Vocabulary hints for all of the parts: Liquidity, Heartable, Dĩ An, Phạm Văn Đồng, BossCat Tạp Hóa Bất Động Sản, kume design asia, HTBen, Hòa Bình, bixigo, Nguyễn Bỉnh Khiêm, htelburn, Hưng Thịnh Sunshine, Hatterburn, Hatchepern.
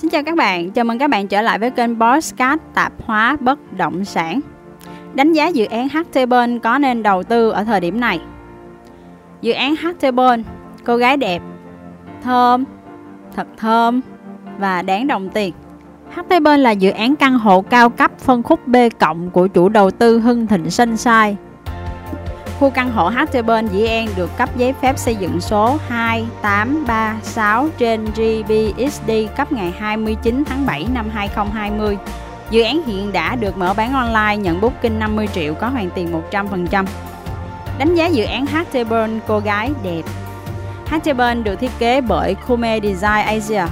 Xin chào các bạn, chào mừng các bạn trở lại với kênh BossCat Tạp Hóa Bất Động Sản. Đánh giá dự án Hatterburn có nên đầu tư ở thời điểm này. Dự án Hatterburn, cô gái đẹp, thơm, thật thơm và đáng đồng tiền. Hatterburn là dự án căn hộ cao cấp phân khúc B+ của chủ đầu tư Hưng Thịnh Sunshine. Khu căn hộ Hatterburn Dĩ An được cấp giấy phép xây dựng số 2836 trên GBXD cấp ngày 29 tháng 7 năm 2020. Dự án hiện đã được mở bán online, nhận booking 50 triệu, có hoàn tiền 100%. Đánh giá dự án Hatterburn cô gái đẹp. Hatterburn được thiết kế bởi Kume Design Asia,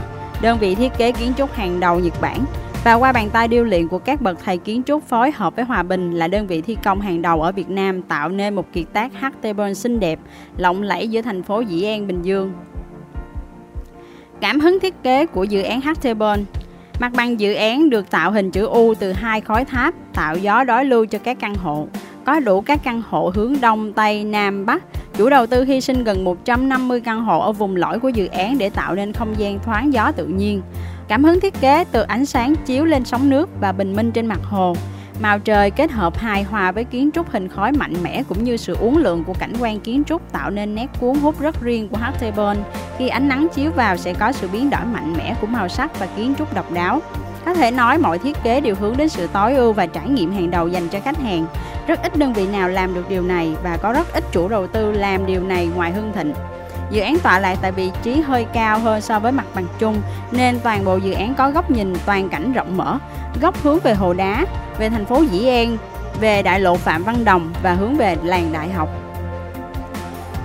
đơn vị thiết kế kiến trúc hàng đầu Nhật Bản, và qua bàn tay điêu luyện của các bậc thầy kiến trúc phối hợp với Hòa Bình là đơn vị thi công hàng đầu ở Việt Nam, tạo nên một kiệt tác Htelburn xinh đẹp, lộng lẫy giữa thành phố Dĩ An, Bình Dương. Cảm hứng thiết kế của dự án Htelburn. Mặt bằng dự án được tạo hình chữ U từ hai khối tháp, tạo gió đối lưu cho các căn hộ. Có đủ các căn hộ hướng Đông, Tây, Nam, Bắc. Chủ đầu tư hy sinh gần 150 căn hộ ở vùng lõi của dự án để tạo nên không gian thoáng gió tự nhiên. Cảm hứng thiết kế từ ánh sáng chiếu lên sóng nước và bình minh trên mặt hồ. Màu trời kết hợp hài hòa với kiến trúc hình khói mạnh mẽ cũng như sự uốn lượn của cảnh quan kiến trúc tạo nên nét cuốn hút rất riêng của Heartable. Khi ánh nắng chiếu vào sẽ có sự biến đổi mạnh mẽ của màu sắc và kiến trúc độc đáo. Có thể nói mọi thiết kế đều hướng đến sự tối ưu và trải nghiệm hàng đầu dành cho khách hàng. Rất ít đơn vị nào làm được điều này và có rất ít chủ đầu tư làm điều này ngoài Hưng Thịnh. Dự án tọa lạc tại vị trí hơi cao hơn so với mặt bằng chung nên toàn bộ dự án có góc nhìn toàn cảnh rộng mở, góc hướng về Hồ Đá, về thành phố Dĩ An, về đại lộ Phạm Văn Đồng và hướng về làng Đại học.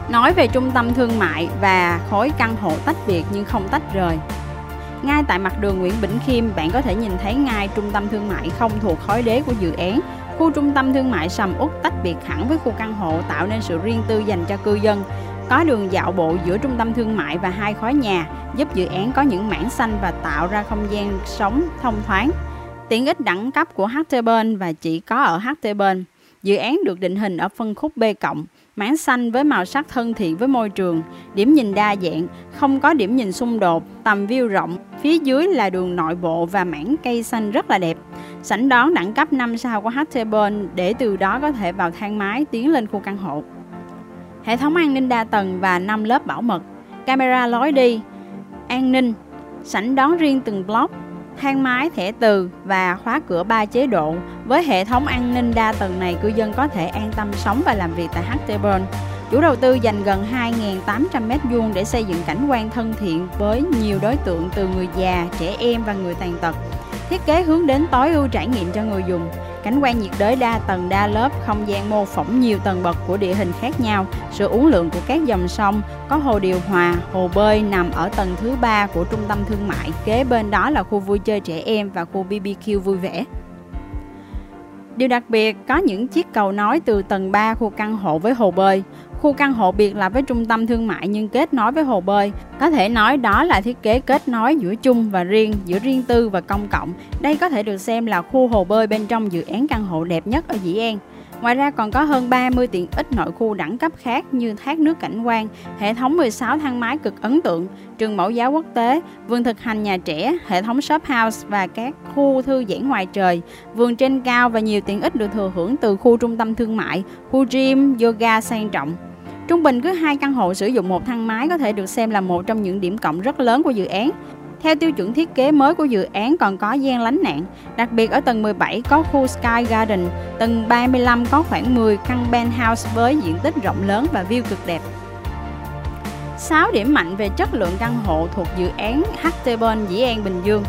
Nói về trung tâm thương mại và khối căn hộ tách biệt nhưng không tách rời. Ngay tại mặt đường Nguyễn Bỉnh Khiêm, bạn có thể nhìn thấy ngay trung tâm thương mại không thuộc khối đế của dự án. Khu trung tâm thương mại sầm uất tách biệt hẳn với khu căn hộ tạo nên sự riêng tư dành cho cư dân. Có đường dạo bộ giữa trung tâm thương mại và hai khối nhà giúp dự án có những mảng xanh và tạo ra không gian sống thông thoáng. Tiện ích đẳng cấp của Hatterburn và chỉ có ở Hatterburn. Dự án được định hình ở phân khúc B+, mảng xanh với màu sắc thân thiện với môi trường, điểm nhìn đa dạng, không có điểm nhìn xung đột, tầm view rộng, phía dưới là đường nội bộ và mảng cây xanh rất là đẹp. Sảnh đón đẳng cấp 5 sao của Hatterburn để từ đó có thể vào thang máy tiến lên khu căn hộ. Hệ thống an ninh đa tầng và 5 lớp bảo mật, camera lối đi, an ninh, sảnh đón riêng từng block, thang máy thẻ từ và khóa cửa 3 chế độ. Với hệ thống an ninh đa tầng này, cư dân có thể an tâm sống và làm việc tại Hatterburn. Chủ đầu tư dành gần 2.800 m² để xây dựng cảnh quan thân thiện với nhiều đối tượng từ người già, trẻ em và người tàn tật. Thiết kế hướng đến tối ưu trải nghiệm cho người dùng. Cảnh quan nhiệt đới đa tầng đa lớp, không gian mô phỏng nhiều tầng bậc của địa hình khác nhau, sự uốn lượn của các dòng sông, có hồ điều hòa, hồ bơi nằm ở tầng thứ 3 của trung tâm thương mại, kế bên đó là khu vui chơi trẻ em và khu BBQ vui vẻ. Điều đặc biệt có những chiếc cầu nối từ tầng 3 khu căn hộ với hồ bơi. Khu căn hộ biệt lập với trung tâm thương mại nhưng kết nối với hồ bơi. Có thể nói đó là thiết kế kết nối giữa chung và riêng, giữa riêng tư và công cộng. Đây có thể được xem là khu hồ bơi bên trong dự án căn hộ đẹp nhất ở Dĩ An. Ngoài ra còn có hơn 30 tiện ích nội khu đẳng cấp khác như thác nước cảnh quan, hệ thống 16 thang máy cực ấn tượng, trường mẫu giáo quốc tế, vườn thực hành nhà trẻ, hệ thống shop house và các khu thư giãn ngoài trời, vườn trên cao và nhiều tiện ích được thừa hưởng từ khu trung tâm thương mại, khu gym, yoga sang trọng. Trung bình cứ 2 căn hộ sử dụng một thang máy có thể được xem là một trong những điểm cộng rất lớn của dự án. Theo tiêu chuẩn thiết kế mới của dự án còn có gian lánh nạn, đặc biệt ở tầng 17 có khu Sky Garden, tầng 35 có khoảng 10 căn penthouse với diện tích rộng lớn và view cực đẹp. 6 điểm mạnh về chất lượng căn hộ thuộc dự án HTBen Dĩ An Bình Dương.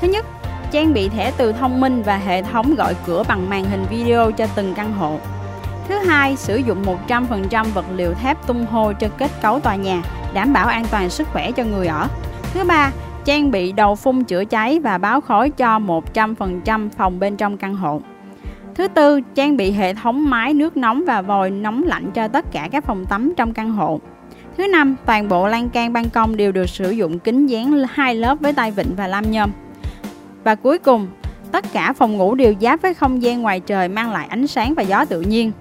Thứ nhất, trang bị thẻ từ thông minh và hệ thống gọi cửa bằng màn hình video cho từng căn hộ. Thứ hai, sử dụng 100% vật liệu thép tung hô cho kết cấu tòa nhà, đảm bảo an toàn sức khỏe cho người ở. Thứ ba, trang bị đầu phun chữa cháy và báo khói cho 100% phòng bên trong căn hộ. Thứ tư, trang bị hệ thống máy nước nóng và vòi nóng lạnh cho tất cả các phòng tắm trong căn hộ. Thứ năm, toàn bộ lan can ban công đều được sử dụng kính dán 2 lớp với tay vịn và lam nhôm. Và cuối cùng, tất cả phòng ngủ đều giáp với không gian ngoài trời mang lại ánh sáng và gió tự nhiên.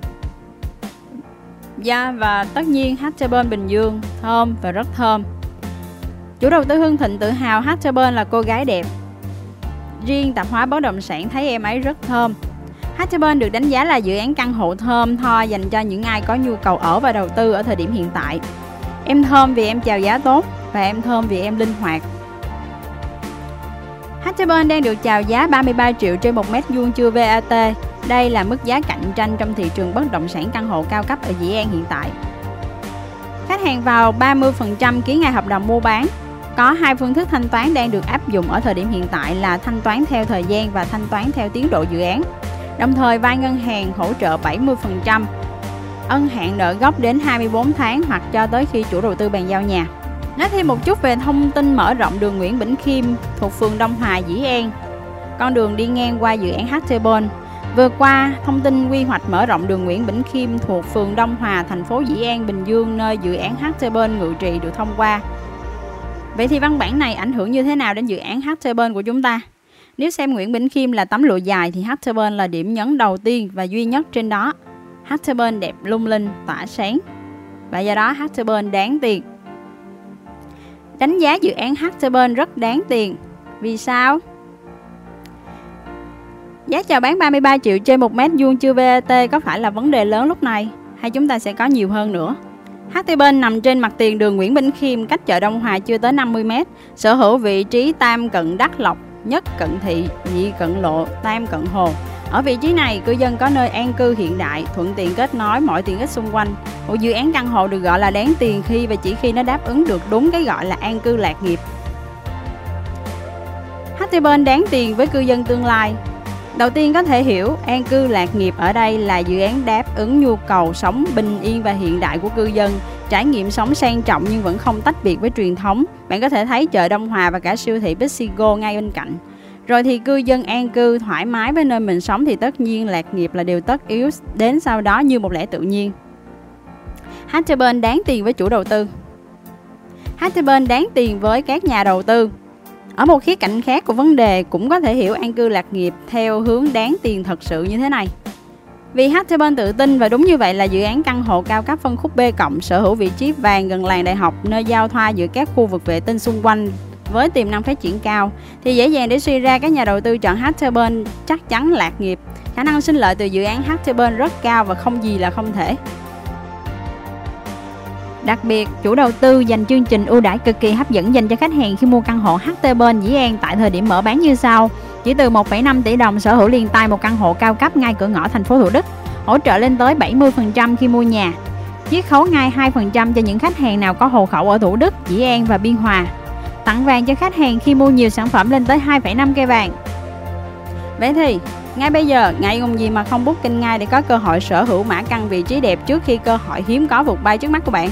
Và tất nhiên Hatchepern Bình Dương thơm và rất thơm. Chủ đầu tư Hưng Thịnh tự hào Hatterburn là cô gái đẹp. Riêng tạp hóa bất động sản thấy em ấy rất thơm. Hatchepern được đánh giá là dự án căn hộ thơm tho dành cho những ai có nhu cầu ở và đầu tư ở thời điểm hiện tại. Em thơm vì em chào giá tốt và em thơm vì em linh hoạt. Hatchepern đang được chào giá 33 triệu trên 1 mét vuông chưa VAT. Đây là mức giá cạnh tranh trong thị trường bất động sản căn hộ cao cấp ở Dĩ An hiện tại. Khách hàng vào 30% ký ngày hợp đồng mua bán. Có hai phương thức thanh toán đang được áp dụng ở thời điểm hiện tại là thanh toán theo thời gian và thanh toán theo tiến độ dự án. Đồng thời vay ngân hàng hỗ trợ 70%, ân hạn nợ gốc đến 24 tháng hoặc cho tới khi chủ đầu tư bàn giao nhà. Nói thêm một chút về thông tin mở rộng đường Nguyễn Bỉnh Khiêm thuộc phường Đông Hòa, Dĩ An. Con đường đi ngang qua dự án HTBen. Vừa qua, thông tin quy hoạch mở rộng đường Nguyễn Bỉnh Khiêm thuộc phường Đông Hòa, thành phố Dĩ An, Bình Dương, nơi dự án HTBen Ngự Trì được thông qua. Vậy thì văn bản này ảnh hưởng như thế nào đến dự án HTBen của chúng ta? Nếu xem Nguyễn Bỉnh Khiêm là tấm lụa dài thì Hatterburn là điểm nhấn đầu tiên và duy nhất trên đó. Hatterburn đẹp lung linh, tỏa sáng và do đó Hatterburn đáng tiền. Đánh giá dự án Hatterburn rất đáng tiền. Vì sao? Giá chào bán 33 triệu trên 1 mét vuông chưa VAT có phải là vấn đề lớn lúc này hay chúng ta sẽ có nhiều hơn nữa? Hatterburn nằm trên mặt tiền đường Nguyễn Bỉnh Khiêm cách chợ Đông Hòa chưa tới 50 m, sở hữu vị trí tam cận đắc lộc, nhất cận thị, nhị cận lộ, tam cận hồ. Ở vị trí này, cư dân có nơi an cư hiện đại, thuận tiện kết nối mọi tiện ích xung quanh. Một dự án căn hộ được gọi là đáng tiền khi và chỉ khi nó đáp ứng được đúng cái gọi là an cư lạc nghiệp. HTBen đáng tiền với cư dân tương lai. Đầu tiên có thể hiểu an cư lạc nghiệp ở đây là dự án đáp ứng nhu cầu sống bình yên và hiện đại của cư dân, trải nghiệm sống sang trọng nhưng vẫn không tách biệt với truyền thống. Bạn có thể thấy chợ Đông Hòa và cả siêu thị Bixigo ngay bên cạnh. Rồi thì cư dân an cư thoải mái với nơi mình sống thì tất nhiên lạc nghiệp là điều tất yếu đến sau đó như một lẽ tự nhiên. Hatterburn đáng tiền với chủ đầu tư. Hatterburn đáng tiền với các nhà đầu tư. Ở một khía cạnh khác của vấn đề cũng có thể hiểu an cư lạc nghiệp theo hướng đáng tiền thật sự như thế này. Vì Hatterburn tự tin và đúng như vậy là dự án căn hộ cao cấp phân khúc B+, sở hữu vị trí vàng gần làng đại học, nơi giao thoa giữa các khu vực vệ tinh xung quanh với tiềm năng phát triển cao, thì dễ dàng để suy ra các nhà đầu tư chọn Hatterburn chắc chắn lạc nghiệp. Khả năng sinh lợi từ dự án Hatterburn rất cao và không gì là không thể. Đặc biệt, chủ đầu tư dành chương trình ưu đãi cực kỳ hấp dẫn dành cho khách hàng khi mua căn hộ Hatterburn Dĩ An tại thời điểm mở bán như sau. Chỉ từ 1,5 tỷ đồng sở hữu liền tay một căn hộ cao cấp ngay cửa ngõ thành phố Thủ Đức, hỗ trợ lên tới 70% khi mua nhà. Chiết khấu ngay 2% cho những khách hàng nào có hộ khẩu ở Thủ Đức, Dĩ An và Biên Hòa. Tặng vàng cho khách hàng khi mua nhiều sản phẩm lên tới 2,5 cây vàng. Vậy thì, ngay bây giờ, ngại ngùng gì mà không booking ngay để có cơ hội sở hữu mã căn vị trí đẹp trước khi cơ hội hiếm có vụt bay trước mắt của bạn.